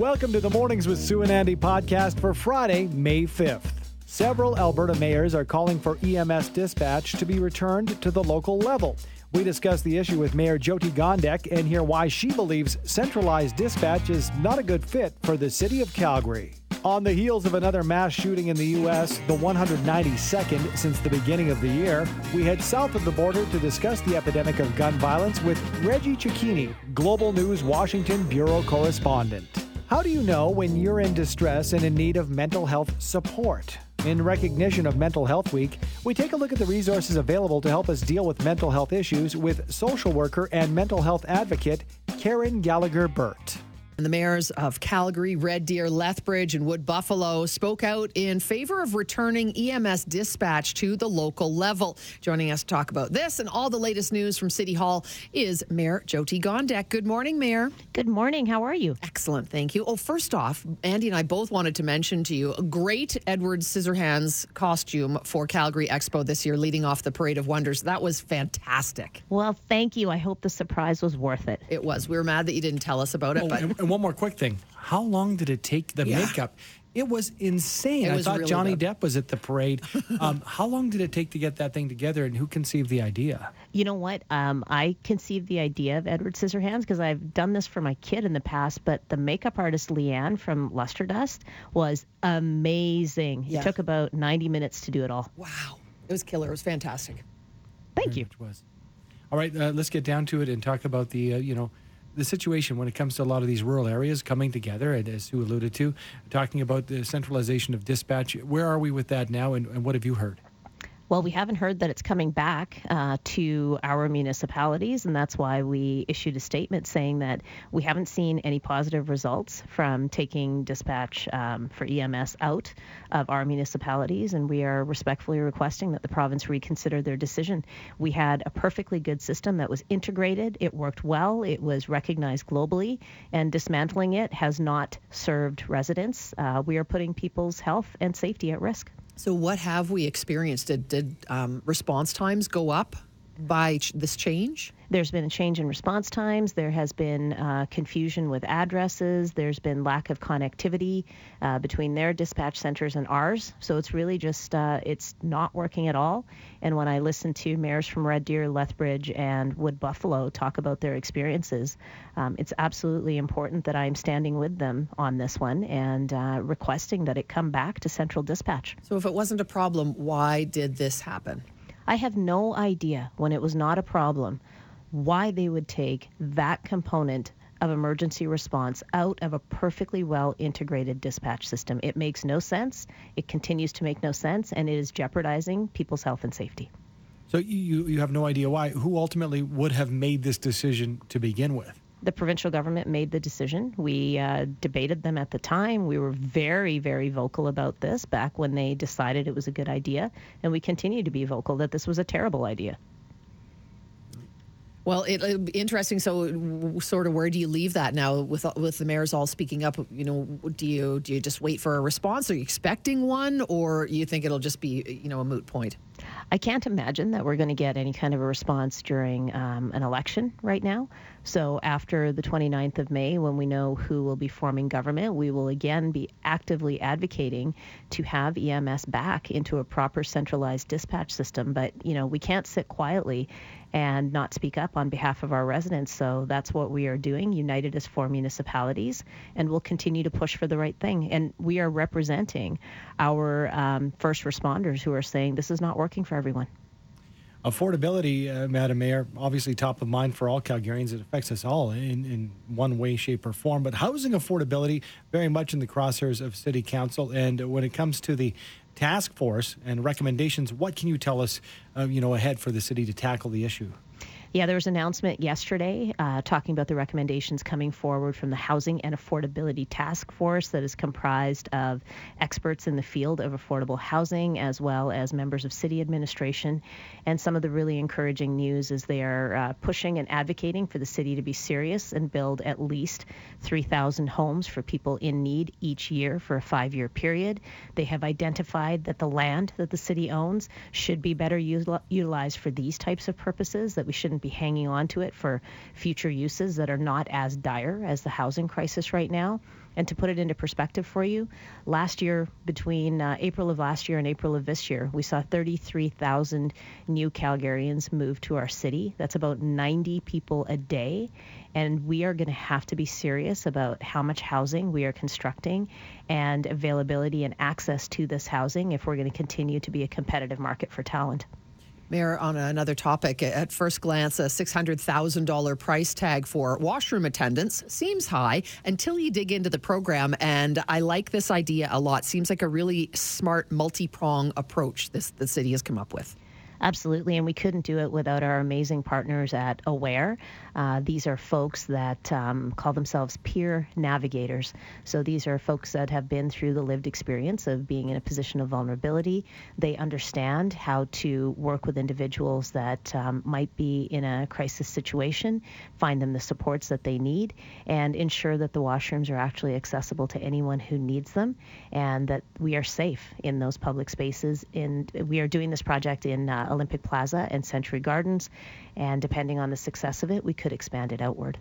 Welcome to the Mornings with Sue and Andy podcast for Friday, May 5th. Several Alberta mayors are calling for EMS dispatch to be returned to the local level. We discuss the issue with Mayor Jyoti Gondek and hear why she believes centralized dispatch is not a good fit for the city of Calgary. On the heels of another mass shooting in the U.S., the 192nd since the beginning of the year, we head south of the border to discuss the epidemic of gun violence with Reggie Cicchini, Global News Washington Bureau correspondent. How do you know when you're in distress and in need of mental health support? In recognition of Mental Health Week, we take a look at the resources available to help us deal with mental health issues with social worker and mental health advocate Karen Gallagher-Burt. The mayors of Calgary, Red Deer, Lethbridge, and Wood Buffalo spoke out in favor of returning EMS dispatch to the local level. Joining us to talk about this and all the latest news from City Hall is Mayor Jyoti Gondek. Good morning, Mayor. Good morning. How are you? Excellent. Thank you. Oh, first off, Andy and I both wanted to mention to you a great Edward Scissorhands costume for Calgary Expo this year, leading off the Parade of Wonders. That was fantastic. Well, thank you. I hope the surprise was worth it. It was. We were mad that you didn't tell us about it, but... One more quick thing. How long did it take the makeup? It was insane. I thought really Johnny Depp was at the parade. How long did it take to get that thing together, and who conceived the idea? You know what? I conceived the idea of Edward Scissorhands because I've done this for my kid in the past, but the makeup artist, Leanne from Luster Dust, was amazing. Yeah. It took about 90 minutes to do it all. Wow. It was killer. It was fantastic. Thank you. It was. All right, let's get down to it and talk about the situation when it comes to a lot of these rural areas coming together, and as Sue alluded to, talking about the centralization of dispatch. Where are we with that now, and what have you heard? Well, we haven't heard that it's coming back to our municipalities, and that's why we issued a statement saying that we haven't seen any positive results from taking dispatch for EMS out of our municipalities, and we are respectfully requesting that the province reconsider their decision. We had a perfectly good system that was integrated, it worked well, it was recognized globally, and dismantling it has not served residents. We are putting people's health and safety at risk. So what have we experienced? Did response times go up by this change? There's been a change in response times. There has been confusion with addresses. There's been lack of connectivity between their dispatch centers and ours. So it's really just, it's not working at all. And when I listen to mayors from Red Deer, Lethbridge, and Wood Buffalo talk about their experiences, it's absolutely important that I'm standing with them on this one and requesting that it come back to central dispatch. So if it wasn't a problem, why did this happen? I have no idea, when it was not a problem, why they would take that component of emergency response out of a perfectly well-integrated dispatch system. It makes no sense, it continues to make no sense, and it is jeopardizing people's health and safety. So you have no idea why. Who ultimately would have made this decision to begin with? The provincial government made the decision. We debated them at the time. We were very, very vocal about this back when they decided it was a good idea, and we continue to be vocal that this was a terrible idea. Well, it'll be interesting. So, sort of, where do you leave that now with the mayors all speaking up? You know, do you just wait for a response? Are you expecting one, or you think it'll just be a moot point? I can't imagine that we're going to get any kind of a response during an election right now. So after the 29th of May, when we know who will be forming government, we will again be actively advocating to have EMS back into a proper centralized dispatch system. But, we can't sit quietly and not speak up on behalf of our residents. So that's what we are doing, united as four municipalities, and we'll continue to push for the right thing. And we are representing our first responders who are saying this is not working for everyone. Affordability, Madam Mayor, obviously top of mind for all Calgarians. It affects us all in one way, shape, or form. But housing affordability, very much in the crosshairs of City Council. And when it comes to the task force and recommendations, what can you tell us, ahead for the city to tackle the issue? Yeah, there was an announcement yesterday talking about the recommendations coming forward from the Housing and Affordability Task Force that is comprised of experts in the field of affordable housing as well as members of city administration. And some of the really encouraging news is they are pushing and advocating for the city to be serious and build at least 3,000 homes for people in need each year for a 5-year period. They have identified that the land that the city owns should be better utilized for these types of purposes, that we shouldn't and be hanging on to it for future uses that are not as dire as the housing crisis right now. And to put it into perspective for you, last year, between April of last year and April of this year, we saw 33,000 new Calgarians move to our city. That's about 90 people a day. And we are going to have to be serious about how much housing we are constructing and availability and access to this housing if we're going to continue to be a competitive market for talent. Mayor, on another topic, at first glance, a $600,000 price tag for washroom attendants seems high until you dig into the program. And I like this idea a lot. Seems like a really smart, multi-prong approach the city has come up with. Absolutely, and we couldn't do it without our amazing partners at AWARE. These are folks that call themselves peer navigators. So these are folks that have been through the lived experience of being in a position of vulnerability. They understand how to work with individuals that might be in a crisis situation, find them the supports that they need, and ensure that the washrooms are actually accessible to anyone who needs them, and that we are safe in those public spaces. And we are doing this project in Olympic Plaza and Century Gardens, and depending on the success of it, we could expand it outward.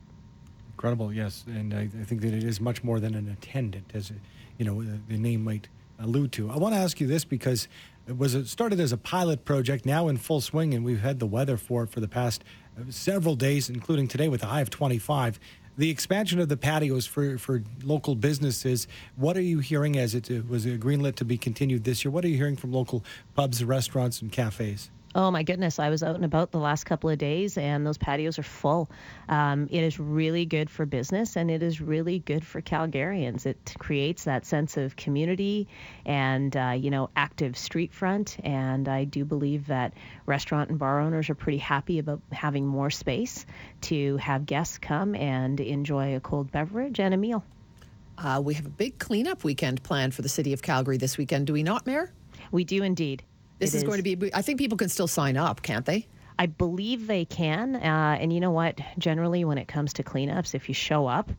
Incredible, yes, and I think that it is much more than an attendant, as you know, the name might allude to. I want to ask you this because it started as a pilot project, now in full swing, and we've had the weather for it for the past several days, including today with a high of 25. The expansion of the patios for local businesses, what are you hearing as it was greenlit to be continued this year? What are you hearing from local pubs, restaurants, and cafes? Oh, my goodness. I was out and about the last couple of days, and those patios are full. It is really good for business, and it is really good for Calgarians. It creates that sense of community and, active street front. And I do believe that restaurant and bar owners are pretty happy about having more space to have guests come and enjoy a cold beverage and a meal. We have a big cleanup weekend planned for the city of Calgary this weekend. Do we not, Mayor? We do indeed. This is going to be, I think people can still sign up, can't they? I believe they can. And you know what? Generally, when it comes to cleanups, if you show up,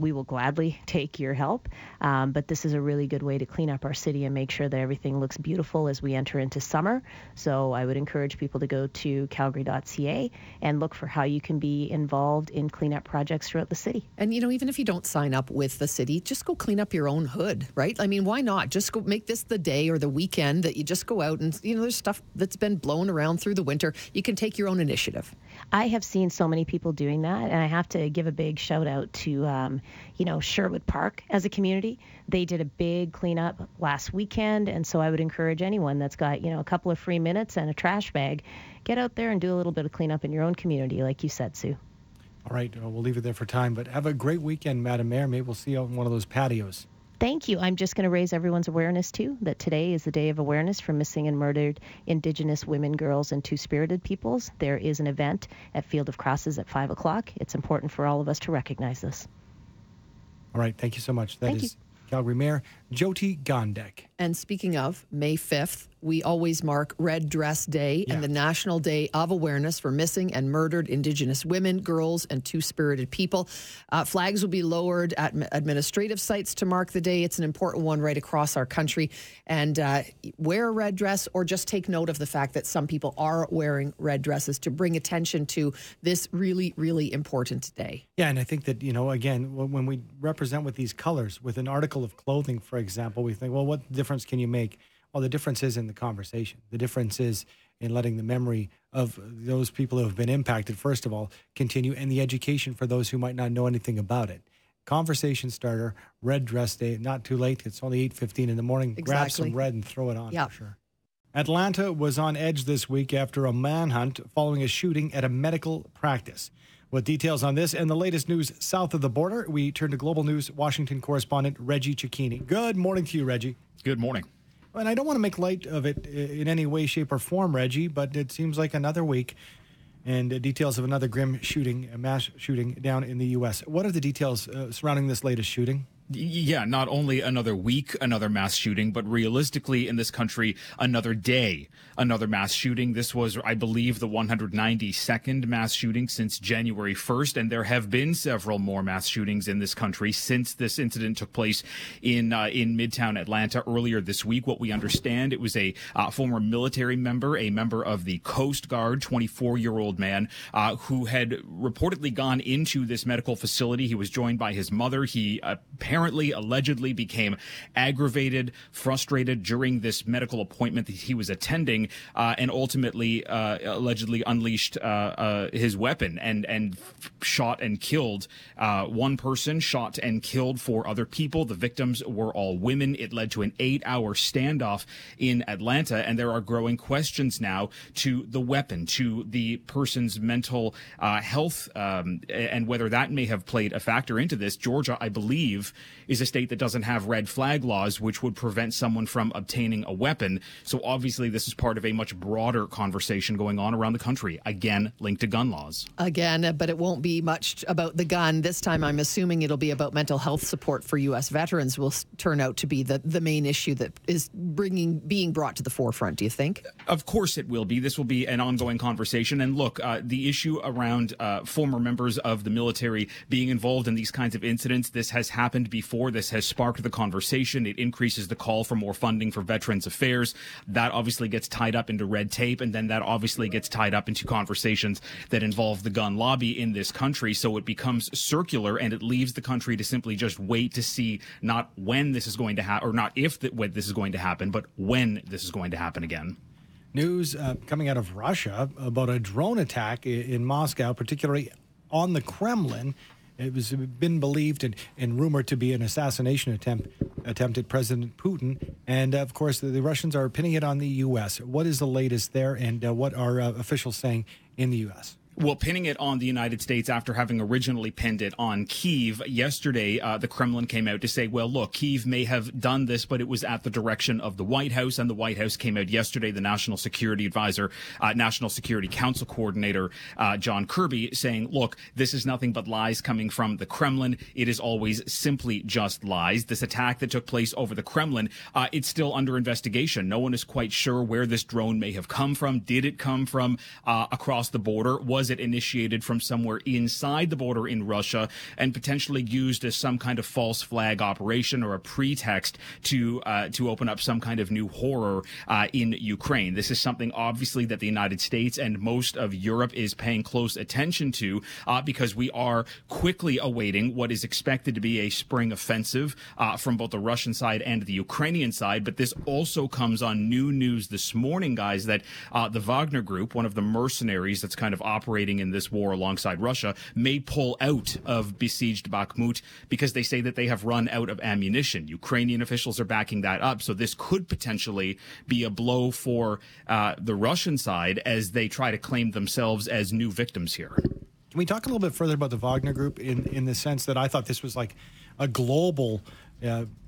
we will gladly take your help. But this is a really good way to clean up our city and make sure that everything looks beautiful as we enter into summer. So I would encourage people to go to calgary.ca and look for how you can be involved in cleanup projects throughout the city. And, you know, even if you don't sign up with the city, just go clean up your own hood, right? I mean, why not? Just go make this the day or the weekend that you just go out and, you know, there's stuff that's been blown around through the winter. You can take your own initiative. I have seen so many people doing that, and I have to give a big shout out to, Sherwood Park as a community. They did a big cleanup last weekend, and so I would encourage anyone that's got, a couple of free minutes and a trash bag, get out there and do a little bit of cleanup in your own community, like you said, Sue. All right, we'll leave it there for time, but have a great weekend, Madam Mayor. Maybe we'll see you out in one of those patios. Thank you. I'm just going to raise everyone's awareness, too, that today is the day of awareness for missing and murdered Indigenous women, girls, and two-spirited peoples. There is an event at Field of Crosses at 5 o'clock. It's important for all of us to recognize this. All right. Thank you so much. Calgary Mayor Jyoti Gondek. And speaking of May 5th, we always mark Red Dress Day and the National Day of Awareness for Missing and Murdered Indigenous Women, Girls, and Two-Spirited People. Flags will be lowered at administrative sites to mark the day. It's an important one right across our country. And wear a red dress, or just take note of the fact that some people are wearing red dresses to bring attention to this really, really important day. Yeah, and I think that, again, when we represent with these colors, with an article of clothing, for example, we think, well, what difference can you make? Well, the difference is in the conversation. The difference is in letting the memory of those people who have been impacted, first of all, continue, and the education for those who might not know anything about it. Conversation starter, Red Dress Day, not too late. It's only 8:15 in the morning. Exactly. Grab some red and throw it on for sure. Atlanta was on edge this week after a manhunt following a shooting at a medical practice. With details on this and the latest news south of the border, we turn to Global News Washington correspondent Reggie Cicchini. Good morning to you, Reggie. Good morning. And I don't want to make light of it in any way, shape, or form, Reggie, but it seems like another week and details of another grim shooting, a mass shooting down in the U.S. What are the details surrounding this latest shooting? Yeah, not only another week, another mass shooting, but realistically in this country, another day, another mass shooting. This was, I believe, the 192nd mass shooting since January 1st, and there have been several more mass shootings in this country since this incident took place in Midtown Atlanta earlier this week. What we understand, it was a former military member, a member of the Coast Guard, 24-year-old man, who had reportedly gone into this medical facility. He was joined by his mother. He allegedly became aggravated, frustrated during this medical appointment that he was attending, and ultimately allegedly unleashed his weapon and shot and killed one person, shot and killed four other people. The victims were all women. It led to an 8-hour standoff in Atlanta, and there are growing questions now to the weapon, to the person's mental health, and whether that may have played a factor into this. Georgia, I believe, is a state that doesn't have red flag laws, which would prevent someone from obtaining a weapon. So obviously this is part of a much broader conversation going on around the country, again, linked to gun laws. Again, but it won't be much about the gun. This time I'm assuming it'll be about mental health support for U.S. veterans will turn out to be the main issue that is being brought to the forefront, do you think? Of course it will be. This will be an ongoing conversation. And look, the issue around former members of the military being involved in these kinds of incidents, this has happened before. This has sparked the conversation. It increases the call for more funding for Veterans Affairs. That obviously gets tied up into red tape, and then that obviously gets tied up into conversations that involve the gun lobby in this country. So it becomes circular, and it leaves the country to simply just wait to see not when this is going to happen, or not when this is going to happen, but when this is going to happen again. News coming out of Russia about a drone attack in Moscow, particularly on the Kremlin. It was been believed and rumored to be an assassination attempt at President Putin. And, of course, the Russians are pinning it on the U.S. What is the latest there, and what are officials saying in the U.S.? Well, pinning it on the United States after having originally pinned it on Kyiv. Yesterday, the Kremlin came out to say, well, look, Kyiv may have done this, but it was at the direction of the White House. And the White House came out yesterday, the National Security Advisor, National Security Council Coordinator, John Kirby, saying, look, this is nothing but lies coming from the Kremlin. It is always simply just lies. This attack that took place over the Kremlin, it's still under investigation. No one is quite sure where this drone may have come from. Did it come from across the border? Was it initiated from somewhere inside the border in Russia and potentially used as some kind of false flag operation or a pretext to open up some kind of new horror in Ukraine? This is something obviously that the United States and most of Europe is paying close attention to because we are quickly awaiting what is expected to be a spring offensive from both the Russian side and the Ukrainian side. But this also comes on new news this morning, guys, that the Wagner Group, one of the mercenaries that's kind of operating in this war alongside Russia, may pull out of besieged Bakhmut because they say that they have run out of ammunition. Ukrainian officials are backing that up. So this could potentially be a blow for the Russian side as they try to claim themselves as new victims here. Can we talk a little bit further about the Wagner Group in the sense that I thought this was like a global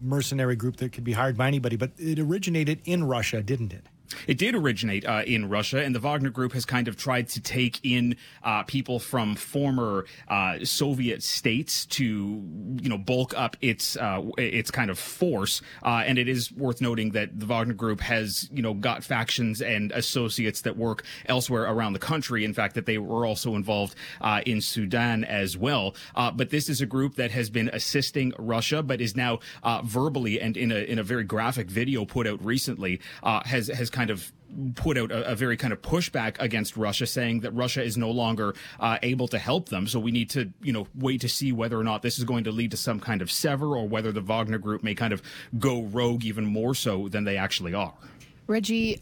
mercenary group that could be hired by anybody, but it originated in Russia, didn't it? It did originate in Russia, and the Wagner Group has kind of tried to take in people from former Soviet states to, bulk up its kind of force. And it is worth noting that the Wagner Group has, got factions and associates that work elsewhere around the country. In fact, that they were also involved in Sudan as well. But this is a group that has been assisting Russia, but is now verbally and in a very graphic video put out recently has kind of put out a very kind of pushback against Russia, saying that Russia is no longer able to help them. So we need to, wait to see whether or not this is going to lead to some kind of sever or whether the Wagner Group may kind of go rogue even more so than they actually are. Reggie,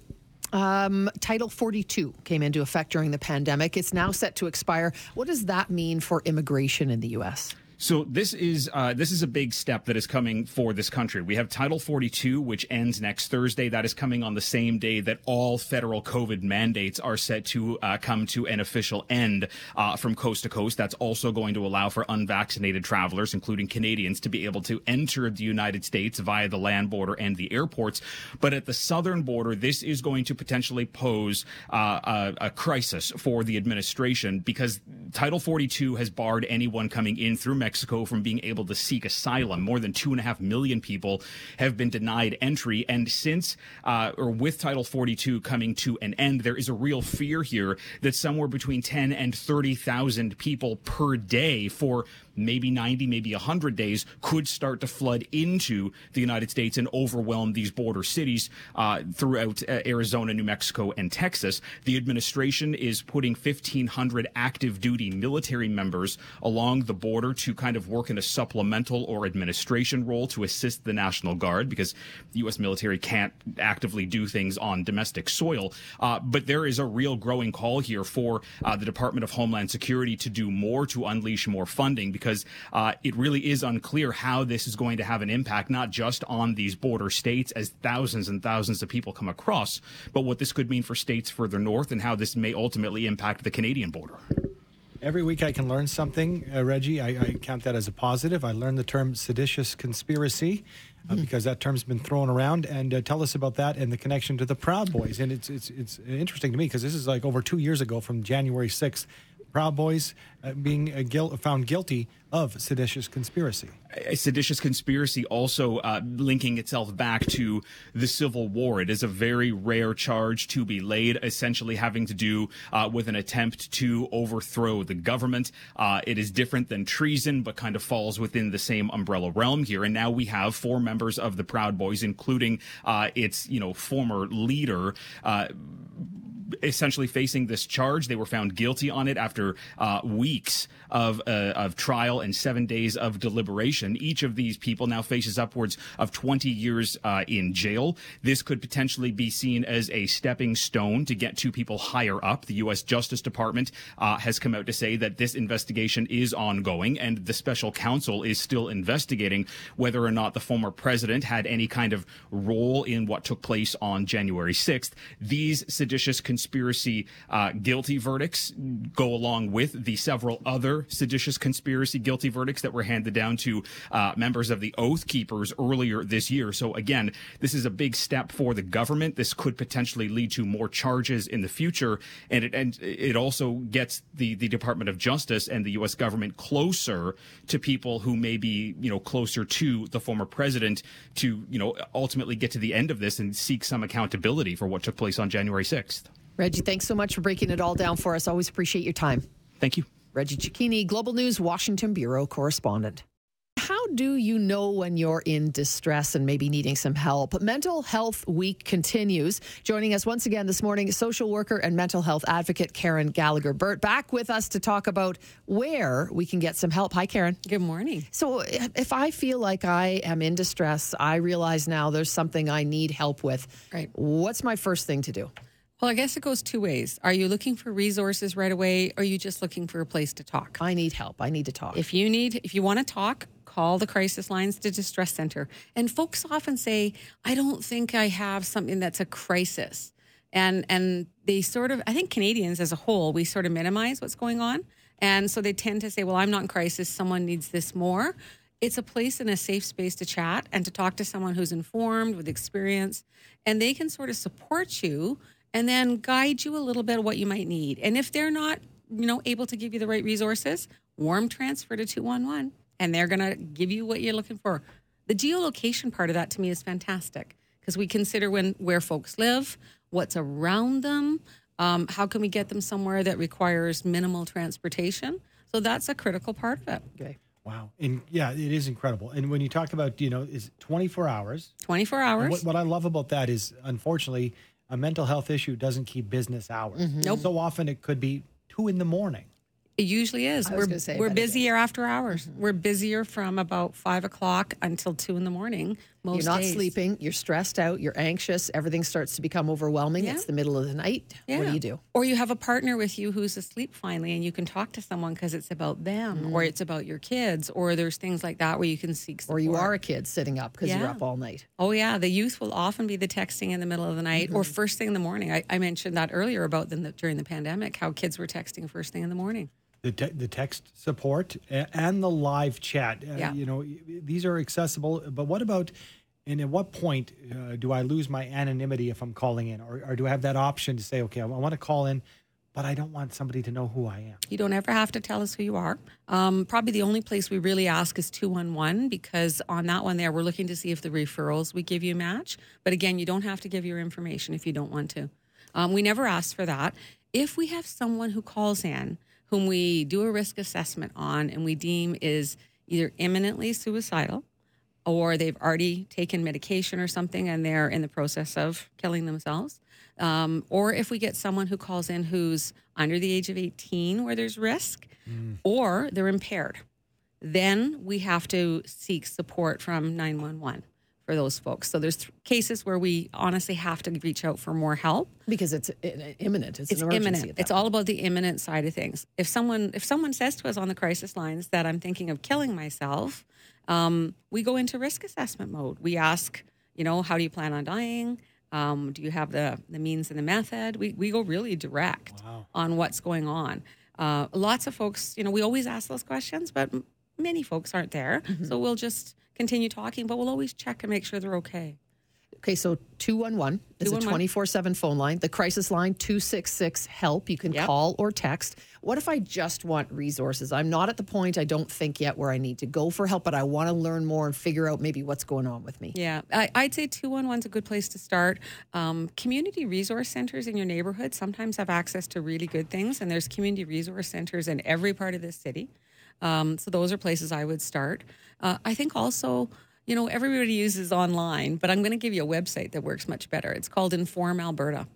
Title 42 came into effect during the pandemic. It's now set to expire. What does that mean for immigration in the U.S.? So this is a big step that is coming for this country. We have Title 42, which ends next Thursday. That is coming on the same day that all federal COVID mandates are set to come to an official end from coast to coast. That's also going to allow for unvaccinated travelers, including Canadians, to be able to enter the United States via the land border and the airports. But at the southern border, this is going to potentially pose a crisis for the administration because Title 42 has barred anyone coming in through Mexico Mexico from being able to seek asylum. More than 2.5 million people have been denied entry. And since or with Title 42 coming to an end, there is a real fear here that somewhere between 10 and 30,000 people per day for maybe 90, maybe 100 days could start to flood into the United States and overwhelm these border cities throughout Arizona, New Mexico, and Texas. The administration is putting 1,500 active duty military members along the border to kind of work in a supplemental or administration role to assist the National Guard, because the U.S. military can't actively do things on domestic soil. But there is a real growing call here for the Department of Homeland Security to do more to unleash more funding, because it really is unclear how this is going to have an impact, not just on these border states as thousands and thousands of people come across, but what this could mean for states further north and how this may ultimately impact the Canadian border. Every week I can learn something, Reggie. I count that as a positive. I learned the term seditious conspiracy because that term's been thrown around. And tell us about that and the connection to the Proud Boys. And it's interesting to me because this is like over 2 years ago from January 6th. Proud Boys being found guilty of seditious conspiracy. A seditious conspiracy also linking itself back to the Civil War. It is a very rare charge to be laid, essentially having to do with an attempt to overthrow the government. It is different than treason, but kind of falls within the same umbrella realm here. And now we have four members of the Proud Boys, including its former leader, essentially facing this charge. They were found guilty on it after weeks of trial and 7 days of deliberation. Each of these people now faces upwards of 20 years in jail. This could potentially be seen as a stepping stone to get two people higher up. The U.S. Justice Department has come out to say that this investigation is ongoing, and the special counsel is still investigating whether or not the former president had any kind of role in what took place on January 6th. These seditious conspiracy guilty verdicts go along with the several other seditious conspiracy guilty verdicts that were handed down to members of the Oath Keepers earlier this year. So again, this is a big step for the government. This could potentially lead to more charges in the future, and it also gets the Department of Justice and the U.S. government closer to people who may be closer to the former president to ultimately get to the end of this and seek some accountability for what took place on January 6th. Reggie, thanks so much for breaking it all down for us. Always appreciate your time. Thank you. Reggie Cicchini, Global News, Washington Bureau correspondent. How do you know when you're in distress and maybe needing some help? Mental Health Week continues. Joining us once again this morning, social worker and mental health advocate Karen Gallagher-Burt, back with us to talk about where we can get some help. Hi, Karen. Good morning. So if I feel like I am in distress, I realize now there's something I need help with. Right. What's my first thing to do? Well, I guess it goes two ways. Are you looking for resources right away, or are you just looking for a place to talk? I need help. I need to talk. If you want to talk, call the crisis lines to Distress Center. And folks often say, I don't think I have something that's a crisis. And they sort of, I think Canadians as a whole, we sort of minimize what's going on. And so they tend to say, well, I'm not in crisis. Someone needs this more. It's a place and a safe space to chat and to talk to someone who's informed with experience. And they can sort of support you and then guide you a little bit of what you might need. And if they're not, able to give you the right resources, warm transfer to 211, and they're going to give you what you're looking for. The geolocation part of that, to me, is fantastic, because we consider where folks live, what's around them, how can we get them somewhere that requires minimal transportation. So that's a critical part of it. Okay. Wow. And yeah, it is incredible. And when you talk about, is 24 hours. 24 hours. What I love about that is, unfortunately, a mental health issue doesn't keep business hours. Mm-hmm. Nope. So often it could be 2 a.m. It usually is. We're busier after hours. Mm-hmm. We're busier from about 5 o'clock until 2 a.m. Most you're not days. Sleeping. You're stressed out. You're anxious. Everything starts to become overwhelming. Yeah. It's the middle of the night. Yeah. What do you do? Or you have a partner with you who's asleep finally, and you can talk to someone because it's about them, or it's about your kids, or there's things like that where you can seek support. Or you are a kid sitting up because you're up all night. Oh, yeah. The youth will often be the texting in the middle of the night or first thing in the morning. I mentioned that earlier about during the pandemic, how kids were texting first thing in the morning. The text support and the live chat, these are accessible. But what about, and at what point do I lose my anonymity if I'm calling in? Or do I have that option to say, okay, I want to call in, but I don't want somebody to know who I am. You don't ever have to tell us who you are. Probably the only place we really ask is 211, because on that one there, we're looking to see if the referrals we give you match. But again, you don't have to give your information if you don't want to. We never ask for that. If we have someone who calls in, whom we do a risk assessment on and we deem is either imminently suicidal or they've already taken medication or something and they're in the process of killing themselves, or if we get someone who calls in who's under the age of 18 where there's risk, or they're impaired, then we have to seek support from 911 for those folks. So there's cases where we honestly have to reach out for more help. Because it's imminent. It's an emergency. Imminent. It's all about the imminent side of things. If someone says to us on the crisis lines that I'm thinking of killing myself, we go into risk assessment mode. We ask, how do you plan on dying? Do you have the means and the method? We go really direct on what's going on. Lots of folks, we always ask those questions, but many folks aren't there. Mm-hmm. So we'll just continue talking, but we'll always check and make sure they're okay. Okay, so 211 is a 24/7 phone line. The crisis line, 266-HELP. You can call or text. What if I just want resources? I'm not at the point, I don't think yet, where I need to go for help, but I want to learn more and figure out maybe what's going on with me. Yeah, I'd say 211's a good place to start. Community resource centers in your neighborhood sometimes have access to really good things, and there's community resource centers in every part of this city. So those are places I would start. I think also... everybody uses online, but I'm going to give you a website that works much better. It's called Inform Alberta,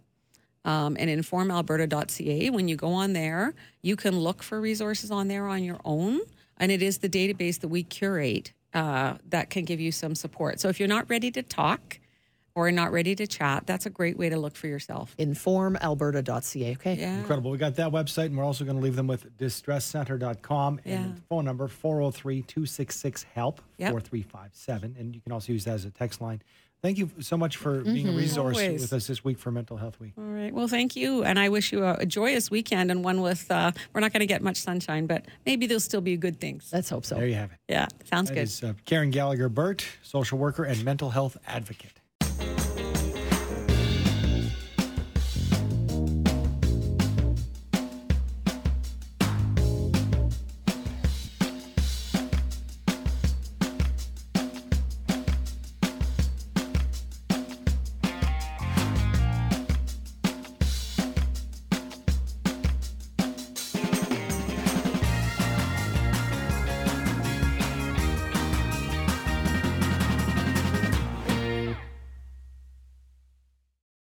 and informalberta.ca. When you go on there, you can look for resources on there on your own, and it is the database that we curate that can give you some support. So if you're not ready to talk or not ready to chat, that's a great way to look for yourself. Informalberta.ca, okay? Yeah. Incredible. We got that website, and we're also going to leave them with distresscenter.com and phone number 403-266-HELP, 4357. And you can also use that as a text line. Thank you so much for being a resource with us this week for Mental Health Week. All right. Well, thank you. And I wish you a joyous weekend and one with, we're not going to get much sunshine, but maybe there'll still be good things. Let's hope so. There you have it. Yeah. Sounds good. That is Karen Gallagher-Burt, social worker and mental health advocate.